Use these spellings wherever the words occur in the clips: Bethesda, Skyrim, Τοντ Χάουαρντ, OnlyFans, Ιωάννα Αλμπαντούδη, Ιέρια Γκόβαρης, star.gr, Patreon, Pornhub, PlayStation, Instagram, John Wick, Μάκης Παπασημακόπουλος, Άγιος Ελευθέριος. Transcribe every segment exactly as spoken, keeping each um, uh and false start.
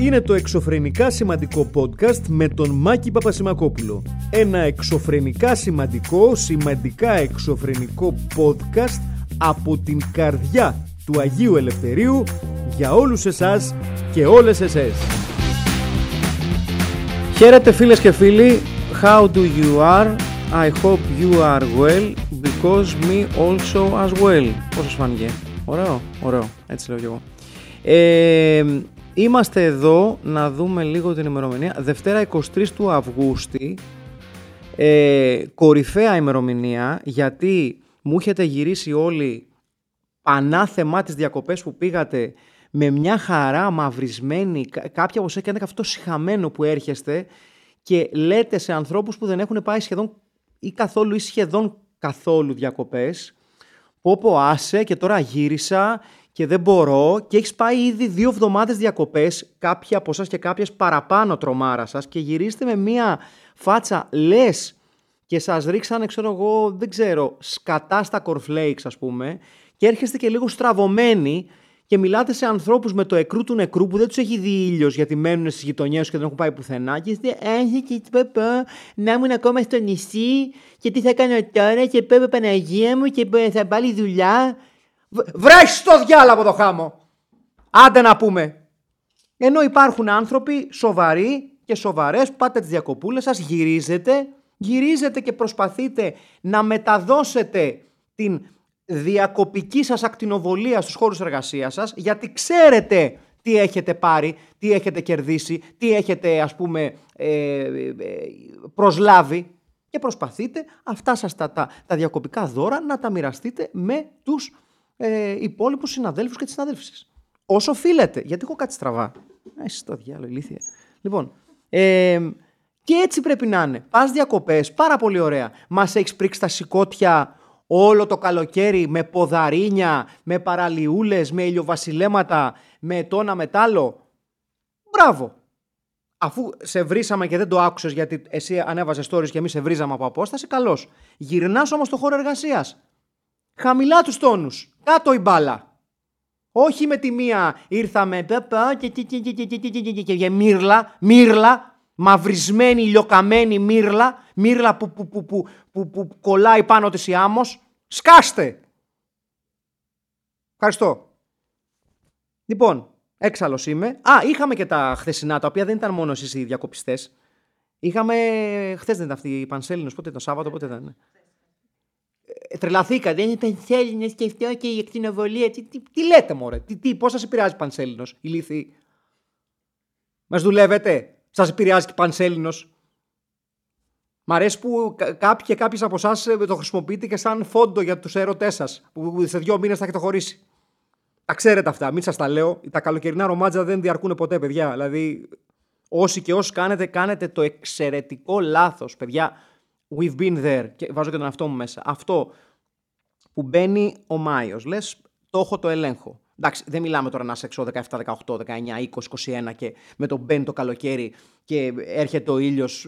είναι το εξωφρενικά σημαντικό podcast με τον Μάκη Παπασημακόπουλο. Ένα εξωφρενικά σημαντικό, σημαντικά εξωφρενικό podcast από την καρδιά του Αγίου Ελευθερίου για όλους εσάς και όλες εσές. Χαίρετε φίλες και φίλοι. How do you are? I hope you are well, because me also as well. Πώς σας φάνηκε? Ωραίο, ωραίο, έτσι λέω κι εγώ. Ε, είμαστε εδώ να δούμε λίγο την ημερομηνία. Δευτέρα εικοστή τρίτη του Αυγούστου, ε, κορυφαία ημερομηνία, γιατί μου έχετε γυρίσει όλοι ανάθεμά τις διακοπές που πήγατε με μια χαρά μαυρισμένη. Κάποια όπως έκανε αυτό σιχαμένο που έρχεστε και λέτε σε ανθρώπους που δεν έχουν πάει σχεδόν ή καθόλου ή σχεδόν καθόλου διακοπές, πω πω άσε και τώρα γύρισα και δεν μπορώ, και έχεις πάει ήδη δύο εβδομάδες διακοπές, κάποιοι από εσάς και κάποιες παραπάνω τρομάρα σας, και γυρίστε με μία φάτσα λες και σας ρίξανε, ξέρω εγώ, δεν ξέρω, σκατά στα κορφλέιξ ας πούμε, και έρχεστε και λίγο στραβωμένοι και μιλάτε σε ανθρώπους με το εκρού του νεκρού που δεν τους έχει δει ήλιος γιατί μένουν στις γειτονιές και δεν έχουν πάει πουθενά, και είστε «Έχει και πέπα, να ήμουν ακόμα στο νησί και τι θα κάνω τώρα και πέπα Παναγία μου και θα πάλι δουλειά». Βρέχεις το διάλα από το χάμο! Άντε να πούμε! Ενώ υπάρχουν άνθρωποι σοβαροί και σοβαρές που πάτε τις διακοπούλες σας, γυρίζετε, γυρίζετε και προσπαθείτε να μεταδώσετε την διακοπική σας ακτινοβολία στους χώρους εργασίας σας, γιατί ξέρετε τι έχετε πάρει, τι έχετε κερδίσει, τι έχετε ας πούμε ε, ε, προσλάβει, και προσπαθείτε αυτά σας τα, τα, τα διακοπικά δώρα να τα μοιραστείτε με τους ε, υπόλοιπους συναδέλφους και τις συναδέλφισες. Όσο οφείλετε, γιατί έχω κάτι στραβά. Εσύ το διάλογο, ηλίθιε. Λοιπόν, ε, και έτσι πρέπει να είναι. Πας διακοπές, πάρα πολύ ωραία. Μας έχεις πρίξει τα σηκώτια όλο το καλοκαίρι με ποδαρίνια, με παραλιούλες, με ηλιοβασιλέματα, με τόνα μετάλλο. Μπράβο! Αφού σε βρίσαμε και δεν το άκουσες γιατί εσύ ανέβαζες stories και εμείς σε βρίζαμε από απόσταση, καλώς. Γυρνάς όμως στο χώρο εργασίας. Χαμηλά τους τόνους. Κάτω η μπάλα. Όχι με τη μία ήρθαμε και για μύρλα, μύρλα. Μαυρισμένη, λιοκαμένη μύρλα, μύρλα που, που, που, που, που, που κολλάει πάνω της η άμμος. Σκάστε! Ευχαριστώ. Λοιπόν, έξαλλος είμαι. Α, είχαμε και τα χθεσινά, τα οποία δεν ήταν μόνο εσείς οι διακοπιστές. Είχαμε, χθες δεν ήταν αυτή η Πανσέλινος, πότε ήταν, Σάββατο, πότε ήταν. Ε, τρελαθήκα, δεν είναι Πανσέλινος και αυτό και η εκτινοβολία. Τι, τι, τι λέτε μωρέ, τι, τι, πώς σας επηρεάζει Πανσέλινος, η λύθη. Μας δουλεύετε. Σας επηρεάζει και Πανσέλινος. Μ' αρέσει που κάποιοι και κάποιες από εσάς το χρησιμοποιείτε και σαν φόντο για τους έρωτές σας, που σε δύο μήνες θα έχετε χωρίσει. Τα ξέρετε αυτά, μην σας τα λέω. Τα καλοκαιρινά ρομάτζα δεν διαρκούν ποτέ, παιδιά. Δηλαδή, όσοι και όσοι κάνετε, κάνετε το εξαιρετικό λάθος, παιδιά. We've been there. Και βάζω και τον εαυτό μου μέσα. Αυτό που μπαίνει ο Μάιος. Λες, το έχω, το ελέγχω. Εντάξει, δεν μιλάμε τώρα να είσαι έξω δεκαεπτά, δεκαοκτώ, δεκαεννιά, είκοσι, είκοσι ένα και με το μπαίνει το καλοκαίρι και έρχεται ο ήλιος,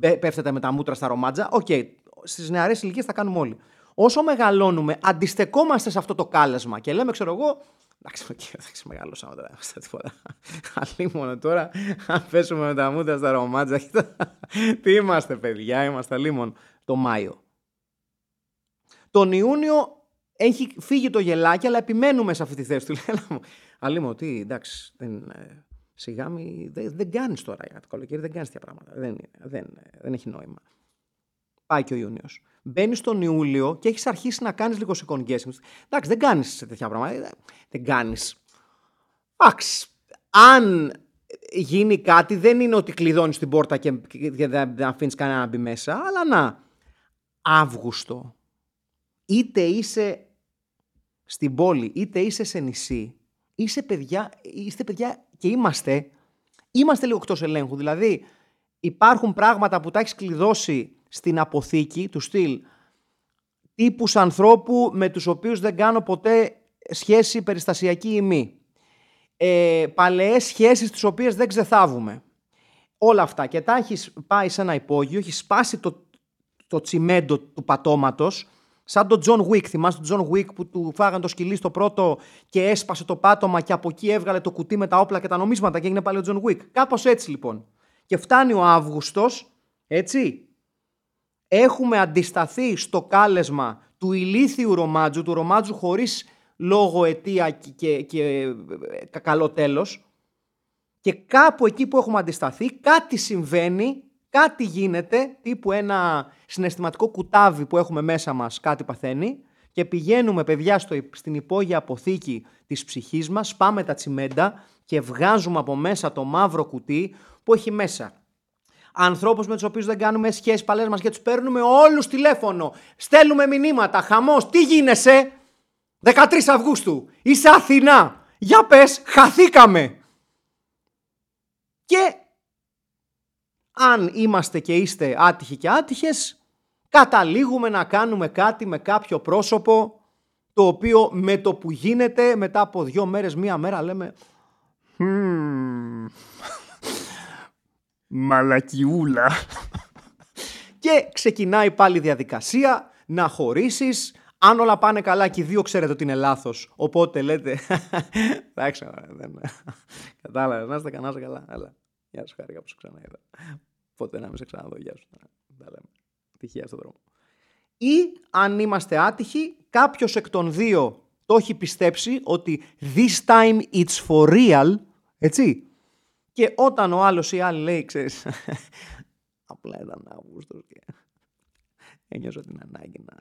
πέφτεται με τα μούτρα στα ρομάτζα. Οκ, okay, στις νεαρές ηλικίες θα κάνουμε όλοι. Όσο μεγαλώνουμε, αντιστεκόμαστε σε αυτό το κάλεσμα και λέμε, ξέρω εγώ, εντάξει, okay, θα ξεμεγαλώσαμε τώρα, αυτά τη φορά. Αλίμονο τώρα, αν πέσουμε με τα μούτρα στα ρομάτζα, τι είμαστε παιδιά, είμαστε αλίμονο. Το Μάιο. Τον Ιούνιο... Έχει φύγει το γελάκι, αλλά επιμένουμε σε αυτή τη θέση του. Αλίμω, τι, εντάξει, δεν, σιγά μη, δεν, δεν κάνεις τώρα για το καλοκαίρι, δεν κάνεις τέτοια πράγματα. Δεν, δεν, δεν έχει νόημα. Πάει και ο Ιούνιος. Μπαίνεις τον Ιούλιο και έχεις αρχίσει να κάνεις λίγο σηκών γκέσιμες. Εντάξει, δεν κάνεις τέτοια πράγματα. Δεν κάνεις. Εντάξει, αν γίνει κάτι, δεν είναι ότι κλειδώνεις την πόρτα και δεν αφήνεις κανένα να μπει μέσα, αλλά να. Αύγουστο. Είτε είσαι στην πόλη, είτε είσαι σε νησί, είστε παιδιά, είστε παιδιά και είμαστε, είμαστε λίγο εκτός ελέγχου. Δηλαδή υπάρχουν πράγματα που τα έχεις κλειδώσει στην αποθήκη του στυλ, τύπους ανθρώπου με τους οποίους δεν κάνω ποτέ σχέση περιστασιακή ή μη. Ε, παλαιές σχέσεις τις οποίες δεν ξεθάβουμε. Όλα αυτά, και τα έχεις πάει σε ένα υπόγειο, έχεις σπάσει το, το τσιμέντο του πατώματος Σαν τον John Wick, θυμάσαι τον John Wick που του φάγανε το σκυλί στο πρώτο και έσπασε το πάτωμα και από εκεί έβγαλε το κουτί με τα όπλα και τα νομίσματα και έγινε πάλι ο John Wick. Κάπως έτσι λοιπόν. Και φτάνει ο Αύγουστος, έτσι, έχουμε αντισταθεί στο κάλεσμα του ηλίθιου ρομάτζου, του ρομάτζου χωρίς λόγο, αιτία και, και, και καλό τέλος. Και κάπου εκεί που έχουμε αντισταθεί κάτι συμβαίνει, κάτι γίνεται, τύπου ένα συναισθηματικό κουτάβι που έχουμε μέσα μας κάτι παθαίνει και πηγαίνουμε παιδιά στο, στην υπόγεια αποθήκη της ψυχής μας, σπάμε τα τσιμέντα και βγάζουμε από μέσα το μαύρο κουτί που έχει μέσα ανθρώπους με τους οποίους δεν κάνουμε σχέσεις παλές μας και τους παίρνουμε όλους τηλέφωνο, στέλνουμε μηνύματα, χαμός, τι γίνεσαι, δεκατρείς Αυγούστου, είσαι Αθηνά, για πες, χαθήκαμε. Και αν είμαστε και είστε άτυχοι και άτυχες, καταλήγουμε να κάνουμε κάτι με κάποιο πρόσωπο, το οποίο με το που γίνεται, μετά από δύο μέρες, μία μέρα λέμε mm. μαλακιούλα. Και ξεκινάει πάλι η διαδικασία να χωρίσεις. Αν όλα πάνε καλά και οι δύο ξέρετε ότι είναι λάθος, οπότε λέτε εντάξει, κατάλαβες, να είστε κανάς καλά, αλλά γεια σου, χάρηκα που σου ξανά είδα. Πότε να μην σε ξαναδώ, γεια σου. Τα λέμε. Τυχαία στον δρόμο. Ή αν είμαστε άτυχοι, κάποιος εκ των δύο το έχει πιστέψει ότι this time it's for real, έτσι. Και όταν ο άλλος ή άλλη λέει, ξέρεις, απλά ήταν Αύγουστος και ένιωσα την ανάγκη να...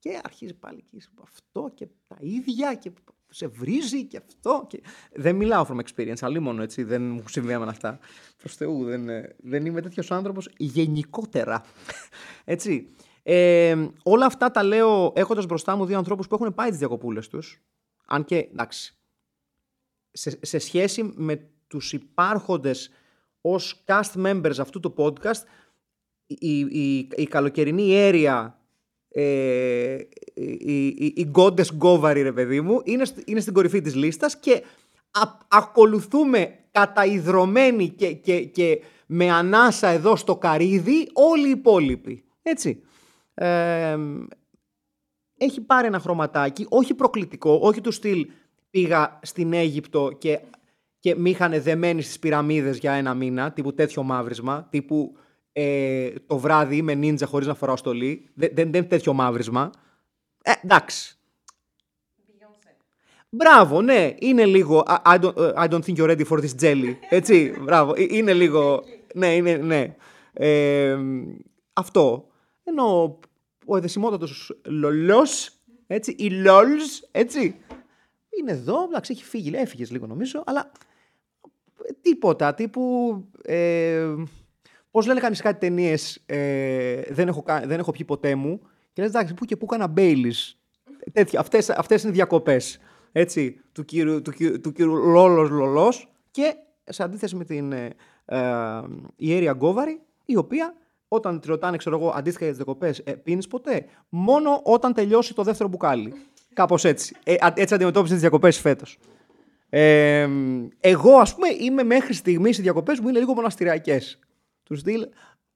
Και αρχίζει πάλι και αυτό και τα ίδια και σε βρίζει και αυτό. Και... Δεν μιλάω from experience, αλλή μόνο έτσι, δεν μου συμβαίνουν αυτά. Προς Θεού, δεν, δεν είμαι τέτοιος άνθρωπος γενικότερα. Έτσι. Ε, όλα αυτά τα λέω έχοντας μπροστά μου δύο ανθρώπους που έχουν πάει τις διακοπούλες τους. Αν και, εντάξει, σε, σε σχέση με τους υπάρχοντες ως cast members αυτού του podcast, η, η, η καλοκαιρινή αίρια... Ε, η, η, η Goddess Govary, ρε παιδί μου, είναι, είναι στην κορυφή της λίστας και α, ακολουθούμε καταϊδρωμένοι και, και, και με ανάσα εδώ στο καρύδι όλοι οι υπόλοιποι, έτσι. Ε, έχει πάρει ένα χρωματάκι, όχι προκλητικό, όχι του στυλ πήγα στην Αίγυπτο και, και μη είχαν δεμένοι στις πυραμίδες για ένα μήνα, τύπου τέτοιο μαύρισμα, τύπου Ε, το βράδυ είμαι νίντζα χωρίς να φοράω στολή. Δεν, δεν, δεν είναι τέτοιο μαύρισμα. Ε, εντάξει. Μπράβο, ναι. Είναι λίγο I don't, I don't think you're ready for this jelly. Έτσι, μπράβο. Είναι λίγο... ναι, είναι, ναι. Ε, αυτό. Ενώ ο εδεσιμότατος λολός, έτσι, οι λολς, έτσι. Είναι εδώ, εντάξει, έχει φύγει. Έφυγες λίγο νομίζω, αλλά τίποτα, τύπου... Ε, Πώς λένε κανείς κάτι ταινίες, ε, δεν, έχω, δεν έχω πιει ποτέ μου. Και λες, εντάξει, πού και πού κάνα Μπέιλις. Αυτές, αυτές είναι οι διακοπές, έτσι, του κύριου, του, κύριου, του κύριου Λόλος Λολός. Και σε αντίθεση με την ε, ε, Ιέρια Γκόβαρη, η οποία όταν τη ρωτάνε, ξέρω εγώ, αντίστοιχα για τις διακοπές, ε, πίνεις ποτέ? Μόνο όταν τελειώσει το δεύτερο μπουκάλι. Κάπως έτσι. Ε, έτσι αντιμετώπισε τις διακοπές φέτος. Ε, εγώ, ας πούμε, είμαι μέχρι στιγμής οι διακοπές μου είναι λίγο μοναστηριακές. Του στυλ,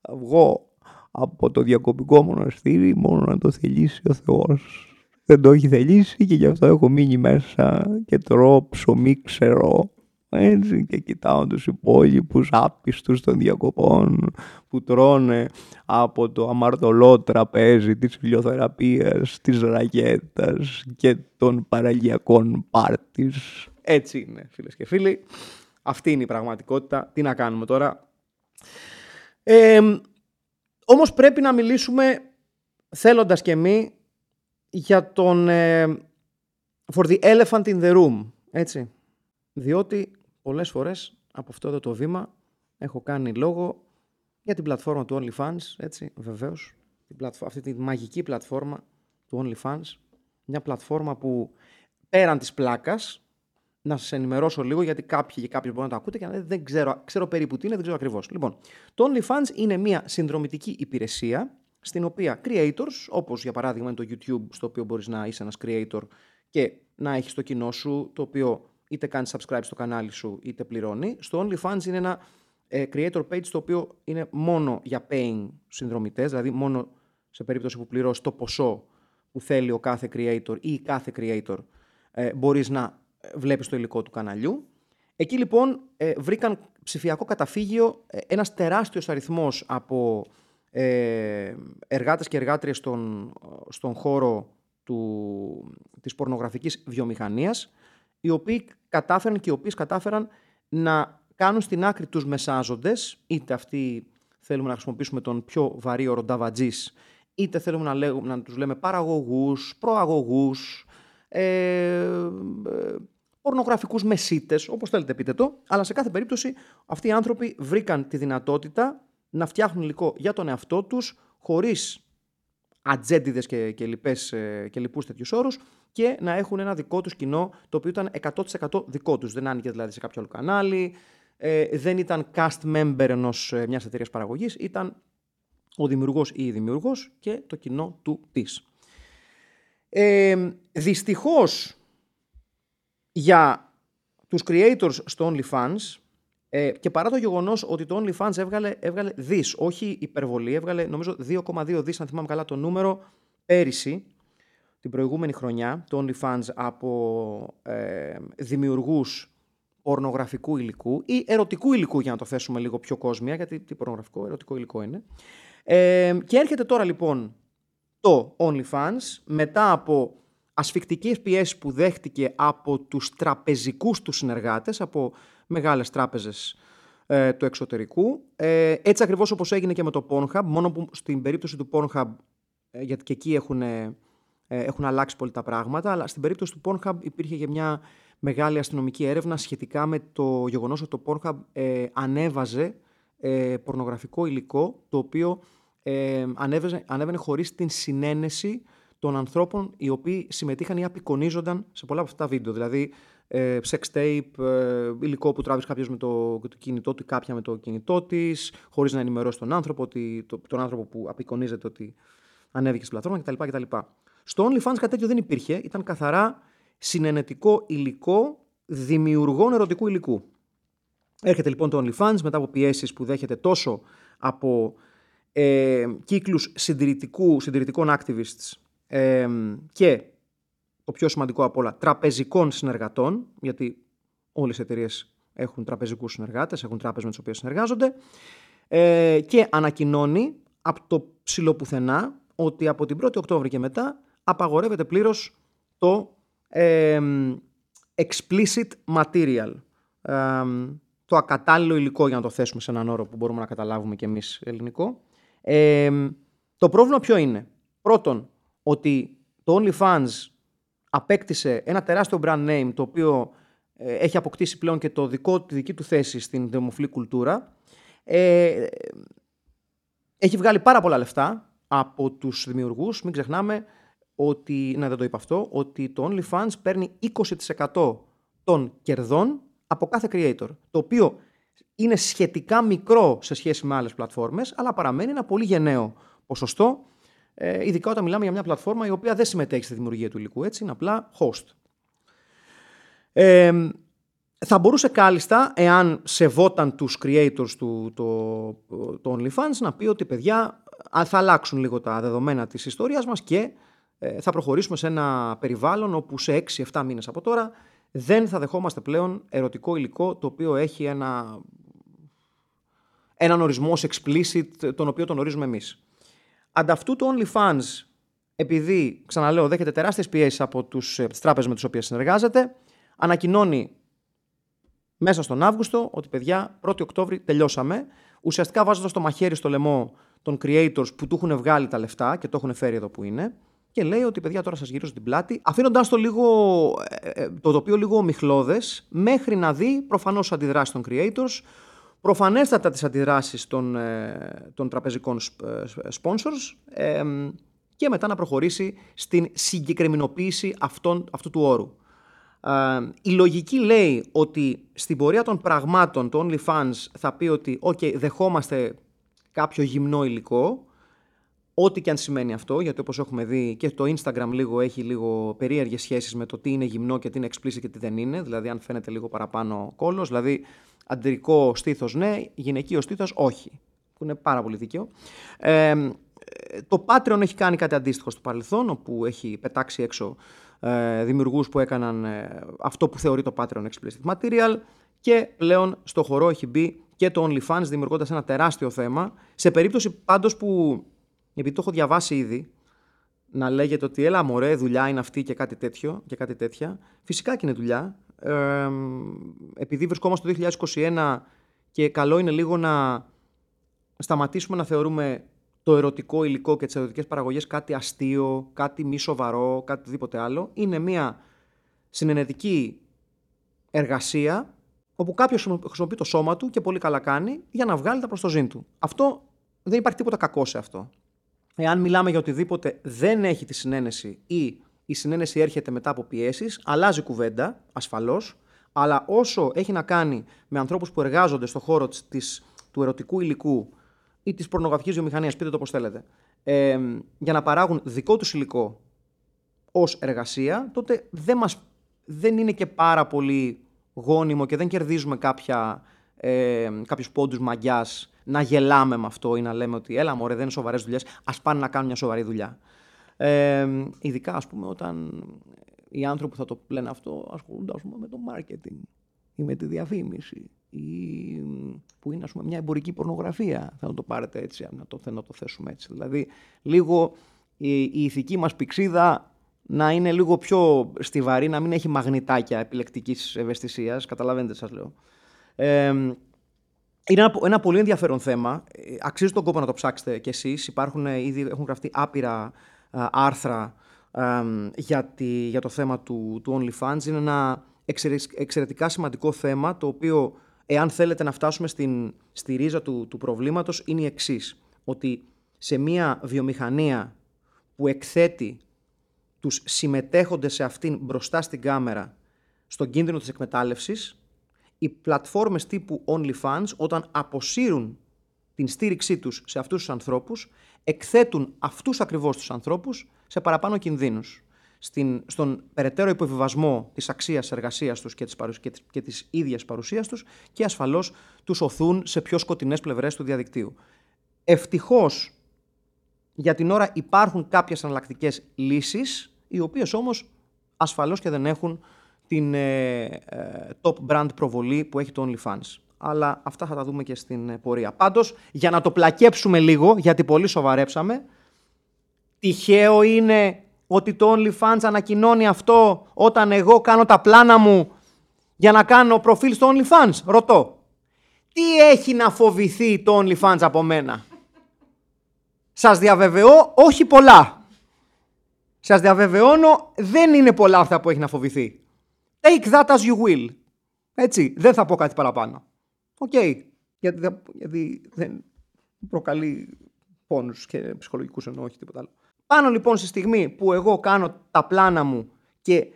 θα βγω από το διακοπικό μοναστήρι μόνο να το θελήσει ο Θεός. Δεν το έχει θελήσει και γι' αυτό έχω μείνει μέσα και τρώω ψωμί ξερό. Έτσι, και κοιτάω τους υπόλοιπους άπιστους των διακοπών που τρώνε από το αμαρτωλό τραπέζι της φιλιοθεραπείας, της ραγέτας και των παραλιακών πάρτις. Έτσι είναι, φίλες και φίλοι. Αυτή είναι η πραγματικότητα. Τι να κάνουμε τώρα. Ε, όμως πρέπει να μιλήσουμε θέλοντας και εμείς για τον ε, for the elephant in the room, έτσι, διότι πολλές φορές από αυτό εδώ το βήμα έχω κάνει λόγο για την πλατφόρμα του OnlyFans, έτσι, βεβαίως την πλατφο- αυτή τη μαγική πλατφόρμα του OnlyFans, μια πλατφόρμα που πέραν της πλάκας. Να σας ενημερώσω λίγο, γιατί κάποιοι και κάποιοι μπορεί να το ακούτε και να λέτε δεν ξέρω, ξέρω περίπου τι είναι, δεν ξέρω ακριβώς. Λοιπόν, το OnlyFans είναι μια συνδρομητική υπηρεσία στην οποία creators, όπως για παράδειγμα είναι το YouTube, στο οποίο μπορείς να είσαι ένας creator και να έχεις το κοινό σου, το οποίο είτε κάνει subscribe στο κανάλι σου είτε πληρώνει. Στο OnlyFans είναι ένα ε, creator page το οποίο είναι μόνο για paying συνδρομητές, δηλαδή μόνο σε περίπτωση που πληρώσει το ποσό που θέλει ο κάθε creator ή η κάθε creator, ε, μπορείς να βλέπεις το υλικό του καναλιού. Εκεί λοιπόν ε, βρήκαν ψηφιακό καταφύγιο ε, ένας τεράστιος αριθμός από ε, εργάτες και εργάτριες στον, στον χώρο του, της πορνογραφικής βιομηχανίας, οι οποίοι κατάφεραν και οι οποίες κατάφεραν να κάνουν στην άκρη τους μεσάζοντες, είτε αυτοί θέλουμε να χρησιμοποιήσουμε τον πιο βαρύ όρο νταβατζής, είτε θέλουμε να, λέγουμε, να τους λέμε παραγωγούς, προαγωγούς, ε, ε, πορνογραφικούς μεσίτες, όπως θέλετε πείτε το, αλλά σε κάθε περίπτωση αυτοί οι άνθρωποι βρήκαν τη δυνατότητα να φτιάχνουν υλικό για τον εαυτό τους, χωρίς ατζέντιδες και, και, λοιπές, και λοιπούς τέτοιους όρους, και να έχουν ένα δικό τους κοινό, το οποίο ήταν εκατό τοις εκατό δικό τους. Δεν άνοιγε δηλαδή σε κάποιο άλλο κανάλι, ε, δεν ήταν cast member ενός ε, μιας εταιρείας παραγωγής, ήταν ο δημιουργός ή η δημιουργός και το κοινό του της. Ε, δυστυχώς, για τους creators στο OnlyFans, ε, και παρά το γεγονός ότι το OnlyFans έβγαλε, έβγαλε δις, όχι υπερβολή, έβγαλε νομίζω δύο κόμμα δύο δις, αν θυμάμαι καλά το νούμερο, πέρυσι, την προηγούμενη χρονιά, το OnlyFans από ε, δημιουργούς πορνογραφικού υλικού ή ερωτικού υλικού, για να το θέσουμε λίγο πιο κόσμια, γιατί τι πορνογραφικό, ερωτικό υλικό είναι. Ε, και έρχεται τώρα λοιπόν το OnlyFans, μετά από ασφικτικές πιέσεις που δέχτηκε από τους τραπεζικούς του συνεργάτες, από μεγάλες τράπεζες ε, του εξωτερικού. Ε, έτσι ακριβώς όπως έγινε και με το Pornhub, μόνο που στην περίπτωση του Pornhub, ε, γιατί και εκεί έχουν, ε, έχουν αλλάξει πολύ τα πράγματα, αλλά στην περίπτωση του Pornhub υπήρχε και μια μεγάλη αστυνομική έρευνα σχετικά με το γεγονός ότι το Pornhub ε, ανέβαζε ε, πορνογραφικό υλικό, το οποίο ε, ανέβαινε, ανέβαινε χωρίς την συνένεση των ανθρώπων οι οποίοι συμμετείχαν ή απεικονίζονταν σε πολλά από αυτά τα βίντεο. Δηλαδή, ε, sex tape, ε, υλικό που τράβησε κάποιος με το, το κινητό του ή κάποια με το κινητό της, χωρίς να ενημερώσει τον άνθρωπο, ότι, το, τον άνθρωπο που απεικονίζεται ότι ανέβηκε στην πλατφόρμα κτλ. Στο OnlyFans κάτι τέτοιο δεν υπήρχε, ήταν καθαρά συνενετικό υλικό δημιουργών ερωτικού υλικού. Έρχεται λοιπόν το OnlyFans μετά από πιέσεις που δέχεται τόσο από ε, κύκλους συντηρητικών activists ε, και το πιο σημαντικό απ' όλα τραπεζικών συνεργατών, γιατί όλες οι εταιρείες έχουν τραπεζικούς συνεργάτες, έχουν τράπεζες με τις οποίες συνεργάζονται, ε, και ανακοινώνει από το ψηλό πουθενά ότι από την πρώτη Οκτώβρη και μετά απαγορεύεται πλήρως το Ε, explicit material, ε, το ακατάλληλο υλικό, για να το θέσουμε σε έναν όρο που μπορούμε να καταλάβουμε και εμείς ελληνικό. Ε, το πρόβλημα ποιο είναι? Πρώτον, ότι το OnlyFans απέκτησε ένα τεράστιο brand name, το οποίο ε, έχει αποκτήσει πλέον και το δικό, τη δική του θέση στην δημοφιλή κουλτούρα. Ε, έχει βγάλει πάρα πολλά λεφτά από τους δημιουργούς. Μην ξεχνάμε ότι, ναι, δεν το είπα αυτό, ότι το OnlyFans παίρνει είκοσι τοις εκατό των κερδών από κάθε creator, το οποίο είναι σχετικά μικρό σε σχέση με άλλες πλατφόρμες, αλλά παραμένει ένα πολύ γενναίο ποσοστό, ε, ειδικά όταν μιλάμε για μια πλατφόρμα η οποία δεν συμμετέχει στη δημιουργία του υλικού, έτσι, είναι απλά host. Ε, θα μπορούσε κάλλιστα, εάν σεβόταν τους creators του το, το OnlyFans, να πει ότι, παιδιά, θα αλλάξουν λίγο τα δεδομένα της ιστορίας μας και θα προχωρήσουμε σε ένα περιβάλλον όπου σε έξι εφτά μήνες από τώρα δεν θα δεχόμαστε πλέον ερωτικό υλικό το οποίο έχει ένα, έναν ορισμό explicit, τον οποίο τον ορίζουμε εμείς. Ανταυτού το OnlyFans, επειδή, ξαναλέω, δέχεται τεράστιες πιέσεις από τους, τις τράπεζες με τις οποίες συνεργάζεται, ανακοινώνει μέσα στον Αύγουστο ότι, παιδιά, πρώτη Οκτώβρη τελειώσαμε, ουσιαστικά βάζοντας το μαχαίρι στο λαιμό των creators που του έχουν βγάλει τα λεφτά και το έχουν φέρει εδώ που είναι. Και λέει ότι, παιδιά, τώρα σας γυρίζω την πλάτη, αφήνοντας το, λίγο, το τοπίο λίγο ομιχλώδες, μέχρι να δει προφανώς αντιδράσεις των creators, προφανέστατα τις αντιδράσεις των, των τραπεζικών sponsors, ε, και μετά να προχωρήσει στην συγκεκριμενοποίηση αυτών, αυτού του όρου. Ε, η λογική λέει ότι στην πορεία των πραγμάτων το OnlyFans θα πει ότι okay, δεχόμαστε κάποιο γυμνό υλικό, ό,τι και αν σημαίνει αυτό, γιατί όπως έχουμε δει και το Instagram λίγο έχει λίγο περίεργες σχέσεις με το τι είναι γυμνό και τι είναι explicit και τι δεν είναι, δηλαδή αν φαίνεται λίγο παραπάνω κόλλος, δηλαδή αντρικό στήθος ναι, γυναικείο στήθος όχι, που είναι πάρα πολύ δίκαιο. Ε, Το Patreon έχει κάνει κάτι αντίστοιχο στο παρελθόν, όπου έχει πετάξει έξω ε, δημιουργούς που έκαναν ε, αυτό που θεωρεί το Patreon explicit material, και πλέον στο χορό έχει μπει και το OnlyFans, δημιουργώντας ένα τεράστιο θέμα. Σε περίπτωση πάντως που, επειδή το έχω διαβάσει ήδη, να λέγεται ότι έλα μωρέ, δουλειά είναι αυτή και κάτι τέτοιο και κάτι τέτοια. Φυσικά και είναι δουλειά. Ε, επειδή βρισκόμαστε το είκοσι είκοσι ένα και καλό είναι λίγο να σταματήσουμε να θεωρούμε το ερωτικό υλικό και τις ερωτικές παραγωγές κάτι αστείο, κάτι μη σοβαρό, κάτι οτιδήποτε άλλο. Είναι μια συνενετική εργασία όπου κάποιος χρησιμοποιεί το σώμα του και πολύ καλά κάνει για να βγάλει τα προς το ζήν του. Αυτό δεν υπάρχει τίποτα κακό σε αυτό. Εάν μιλάμε για οτιδήποτε δεν έχει τη συνένεση ή η συνένεση έρχεται μετά από πιέσεις, αλλάζει κουβέντα, ασφαλώς, αλλά όσο έχει να κάνει με ανθρώπους που εργάζονται στον χώρο της, του ερωτικού υλικού ή της πορνογραφικής βιομηχανίας, πείτε το όπως θέλετε, ε, για να παράγουν δικό τους υλικό ως εργασία, τότε δεν, μας, δεν είναι και πάρα πολύ γόνιμο και δεν κερδίζουμε κάποια, ε, κάποιους πόντους μαγιάς να γελάμε με αυτό ή να λέμε ότι έλα μωρέ, δεν είναι σοβαρές δουλειές, ας πάνε να κάνουν μια σοβαρή δουλειά. Ε, ειδικά, ας πούμε, όταν οι άνθρωποι που θα το λένε αυτό ασχολούνται, ας πούμε, με το marketing ή με τη διαφήμιση, ή που είναι, ας πούμε, μια εμπορική πορνογραφία. Θέλω να το πάρετε έτσι, να το, να το θέσουμε έτσι. Δηλαδή, λίγο η, η ηθική μας πηξίδα να είναι λίγο πιο στιβαρή, να μην έχει μαγνητάκια επιλεκτικής ευαισθησίας. Καταλαβαίνετε, σας λέω. Ε, είναι ένα, ένα πολύ ενδιαφέρον θέμα. Αξίζει τον κόπο να το ψάξετε κι εσείς. Υπάρχουν ήδη, έχουν γραφτεί άπειρα α, άρθρα α, για, τη, για το θέμα του, του OnlyFans. Είναι ένα εξαιρετικά σημαντικό θέμα, το οποίο, εάν θέλετε να φτάσουμε στην, στη ρίζα του, του προβλήματος, είναι η εξής. Ότι σε μια βιομηχανία που εκθέτει τους συμμετέχοντες σε αυτήν μπροστά στην κάμερα στον κίνδυνο της εκμετάλλευσης, οι πλατφόρμες τύπου OnlyFans, όταν αποσύρουν την στήριξή τους σε αυτούς τους ανθρώπους, εκθέτουν αυτούς ακριβώς τους ανθρώπους σε παραπάνω κινδύνους. Στην, στον περαιτέρω υποβιβασμό της αξίας εργασίας τους και της, παρουσ, και, της, και της ίδιας παρουσίας τους, και ασφαλώς τους οθούν σε πιο σκοτεινές πλευρές του διαδικτύου. Ευτυχώς, για την ώρα υπάρχουν κάποιες εναλλακτικές λύσεις, οι οποίες όμως ασφαλώς και δεν έχουν την ε, ε, top brand προβολή που έχει το OnlyFans. Αλλά αυτά θα τα δούμε και στην πορεία. Πάντως, για να το πλακέψουμε λίγο, γιατί πολύ σοβαρέψαμε, τυχαίο είναι ότι το OnlyFans ανακοινώνει αυτό όταν εγώ κάνω τα πλάνα μου για να κάνω προφίλ στο OnlyFans? Ρωτώ. Τι έχει να φοβηθεί το OnlyFans από μένα? Σας διαβεβαιώ, όχι πολλά. Σας διαβεβαιώνω, δεν είναι πολλά αυτά που έχει να φοβηθεί. Take that as you will. Έτσι, δεν θα πω κάτι παραπάνω. Οκ. Okay. Γιατί, γιατί δεν προκαλεί πόνους και ψυχολογικούς, εννοώ, όχι τίποτα άλλο. Πάνω λοιπόν στη στιγμή που εγώ κάνω τα πλάνα μου και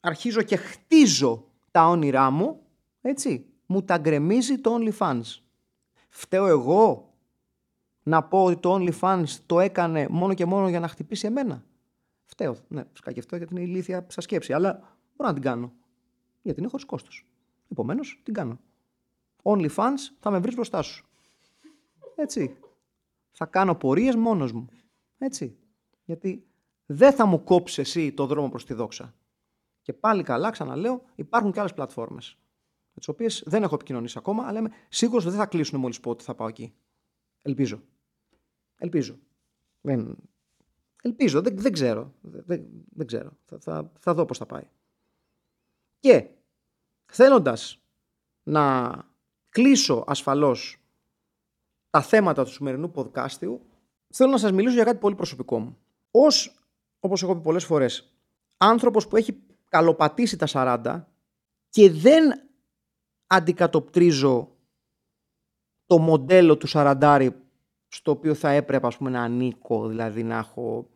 αρχίζω και χτίζω τα όνειρά μου, έτσι, μου τα γκρεμίζει το OnlyFans. Φταίω εγώ να πω ότι το OnlyFans το έκανε μόνο και μόνο για να χτυπήσει εμένα? Φταίω, ναι, φυσικά και φταίω, γιατί είναι ηλίθια σαν σκέψη, αλλά μπορώ να την κάνω, γιατί είναι χωρίς κόστος. Επομένως, την κάνω. OnlyFans, θα με βρεις μπροστά σου. Έτσι. Θα κάνω πορείες μόνος μου. Έτσι, γιατί δεν θα μου κόψεις εσύ το δρόμο προς τη δόξα. Και πάλι καλά, ξαναλέω, υπάρχουν και άλλες πλατφόρμες, τις οποίες δεν έχω επικοινωνήσει ακόμα, αλλά είμαι σίγουρος ότι δεν θα κλείσουν μόλις πω ότι θα πάω εκεί. Ελπίζω. Ελπίζω. Δεν... Ελπίζω, δεν, δεν ξέρω. Δεν, δεν ξέρω. Θα, θα, θα δω πώς θα πάει. Και θέλοντας να κλείσω ασφαλώς τα θέματα του σημερινού podcast'ου, θέλω να σας μιλήσω για κάτι πολύ προσωπικό μου. Ως, όπως έχω πει πολλές φορές, άνθρωπος που έχει καλοπατήσει τα σαράντα και δεν αντικατοπτρίζω το μοντέλο του σαραντάρι στο οποίο θα έπρεπε, ας πούμε, να ανήκω, δηλαδή να έχω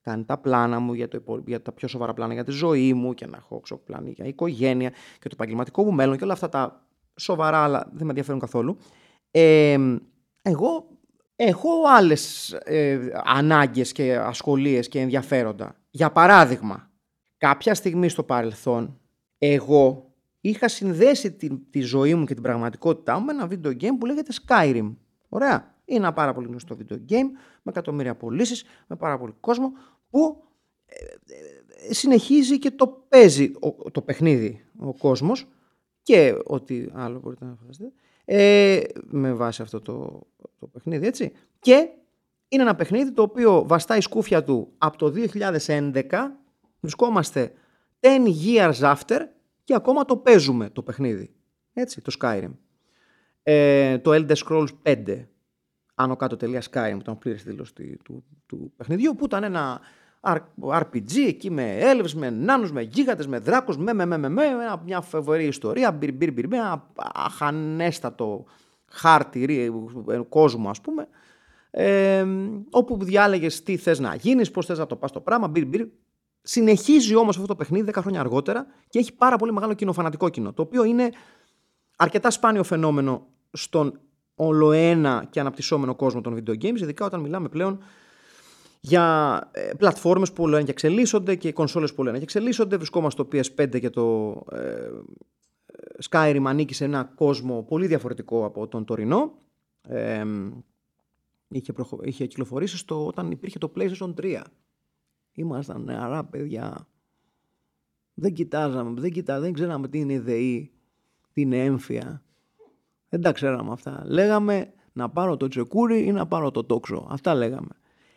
κάνει τα πλάνα μου για, το υπο... για τα πιο σοβαρά πλάνα για τη ζωή μου και να έχω ξοπλάνει για οικογένεια και το επαγγελματικό μου μέλλον και όλα αυτά τα σοβαρά, αλλά δεν με ενδιαφέρουν καθόλου. Ε, εγώ... Έχω άλλες ε, ανάγκες και ασχολίες και ενδιαφέροντα. Για παράδειγμα, κάποια στιγμή στο παρελθόν, εγώ είχα συνδέσει τη, τη ζωή μου και την πραγματικότητά μου με ένα video game που λέγεται Skyrim. Ωραία. Είναι ένα πάρα πολύ γνωστό video game με εκατομμύρια πωλήσεις, με πάρα πολύ κόσμο που συνεχίζει και το παίζει το παιχνίδι ο κόσμος και ό,τι άλλο μπορείτε να φανταστείτε ε, με βάση αυτό το, το παιχνίδι, έτσι. Και είναι ένα παιχνίδι το οποίο βαστάει η σκούφια του από το δύο χιλιάδες έντεκα, βρισκόμαστε ten years after και ακόμα το παίζουμε το παιχνίδι, έτσι, το Skyrim. Ε, το Elder Scrolls πέντε, άνω κάτω τελεία Skyrim, που ήταν πλήρης δήλωση του, του παιχνιδιού, που ήταν ένα αρ πι τζι εκεί με elves, με νάνους, με γίγαντες, με δράκους, με, με, με, με, με μια φοβερή ιστορία, μπιρ, μπιρ, μπιρ, με ένα αχανέστατο χάρτη κόσμου, ας πούμε, ε, όπου διάλεγες τι θες να γίνεις, πώς θες να το πας το πράγμα, μπιρ, μπιρ. Συνεχίζει όμως αυτό το παιχνίδι δέκα χρόνια αργότερα και έχει πάρα πολύ μεγάλο κοινοφανατικό κοινό, το οποίο είναι αρκετά σπάνιο φαινόμενο στον ολοένα και αναπτυσσόμενο κόσμο των video games, ειδικά όταν μιλάμε πλέον για πλατφόρμες που λένε και εξελίσσονται και κονσόλες που λένε και εξελίσσονται. Βρισκόμαστε στο πι ες φάιβ και το ε, Skyrim ανήκει σε ένα κόσμο πολύ διαφορετικό από τον τωρινό. Ε, είχε, προχω... είχε κυκλοφορήσει στο... όταν υπήρχε το PlayStation τρία. Ήμασταν νεαρά παιδιά. Δεν κοιτάζαμε, δεν, κοιτά... δεν ξέραμε τι είναι η ΔΕΗ, τι είναι έμφυα. Δεν τα ξέραμε αυτά. Λέγαμε να πάρω το τσεκούρι ή να πάρω το τόξο. Αυτά λέγαμε.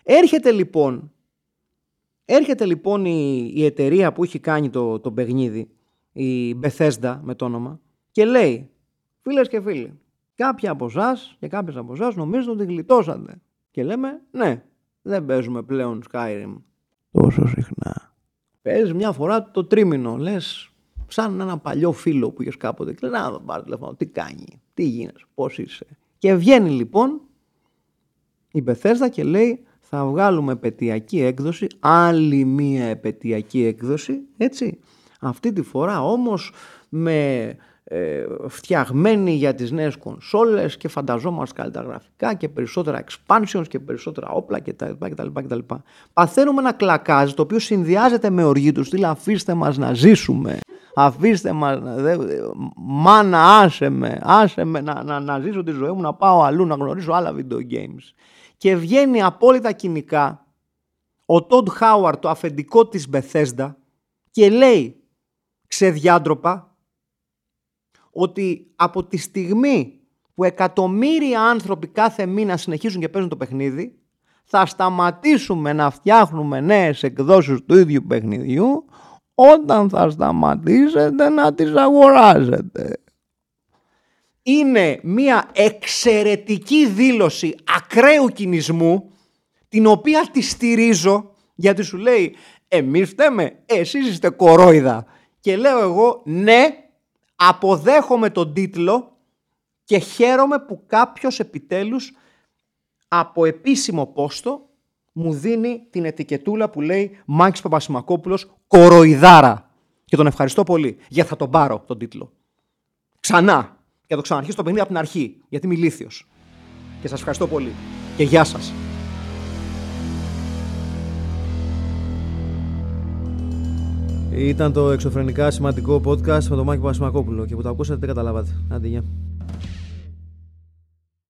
Έρχεται λοιπόν, έρχεται, λοιπόν η, η εταιρεία που έχει κάνει το, το παιχνίδι, η Bethesda με το όνομα, και λέει, φίλες και φίλοι, κάποιοι από εσάς και κάποιες από εσάς νομίζουν ότι γλιτώσατε. Και λέμε, ναι, δεν παίζουμε πλέον Skyrim τόσο συχνά. Παίζεις μια φορά το τρίμηνο, λες, σαν ένα παλιό φίλο που είχες κάποτε. Και λες, να τον πάρω τηλέφωνο, τι κάνει, τι γίνεσαι, πώς είσαι. Και βγαίνει λοιπόν η Bethesda και λέει, θα βγάλουμε επετειακή έκδοση, άλλη μία επετειακή έκδοση, έτσι. Αυτή τη φορά όμως με ε, φτιαγμένη για τις νέες κονσόλες και φανταζόμαστε καλύτερα γραφικά και περισσότερα expansions και περισσότερα όπλα κτλ. Παθαίνουμε ένα κλακάζ το οποίο συνδυάζεται με οργή του, στείλε αφήστε μας να ζήσουμε, αφήστε μας, δε, μάνα άσε με, άσε με να, να, να ζήσω τη ζωή μου, να πάω αλλού, να γνωρίσω άλλα video games. Και βγαίνει απόλυτα κοινικά ο Τοντ Χάουαρντ, το αφεντικό της Bethesda, και λέει ξεδιάντροπα ότι από τη στιγμή που εκατομμύρια άνθρωποι κάθε μήνα συνεχίζουν και παίζουν το παιχνίδι, θα σταματήσουμε να φτιάχνουμε νέες εκδόσεις του ίδιου παιχνιδιού όταν θα σταματήσετε να τις αγοράζετε. Είναι μια εξαιρετική δήλωση ακραίου κινησμού, την οποία τη στηρίζω, γιατί σου λέει εμείς φταίμε, εσείς είστε κορόιδα. Και λέω εγώ ναι, αποδέχομαι τον τίτλο και χαίρομαι που κάποιος επιτέλους από επίσημο πόστο μου δίνει την ετικετούλα που λέει Μάκης Παπασημακόπουλος κοροϊδάρα. Και τον ευχαριστώ πολύ, γιατί θα τον πάρω τον τίτλο ξανά. Και το ξαναρχίσω το παιχνίδι από την αρχή, γιατί είμαι ηλίθιος. Και σας ευχαριστώ πολύ. Και γεια σας. Ήταν το εξωφρενικά σημαντικό podcast με τον Μάκη Παπασημακόπουλο. Και που το ακούσατε δεν καταλάβατε. Άντε, γεια.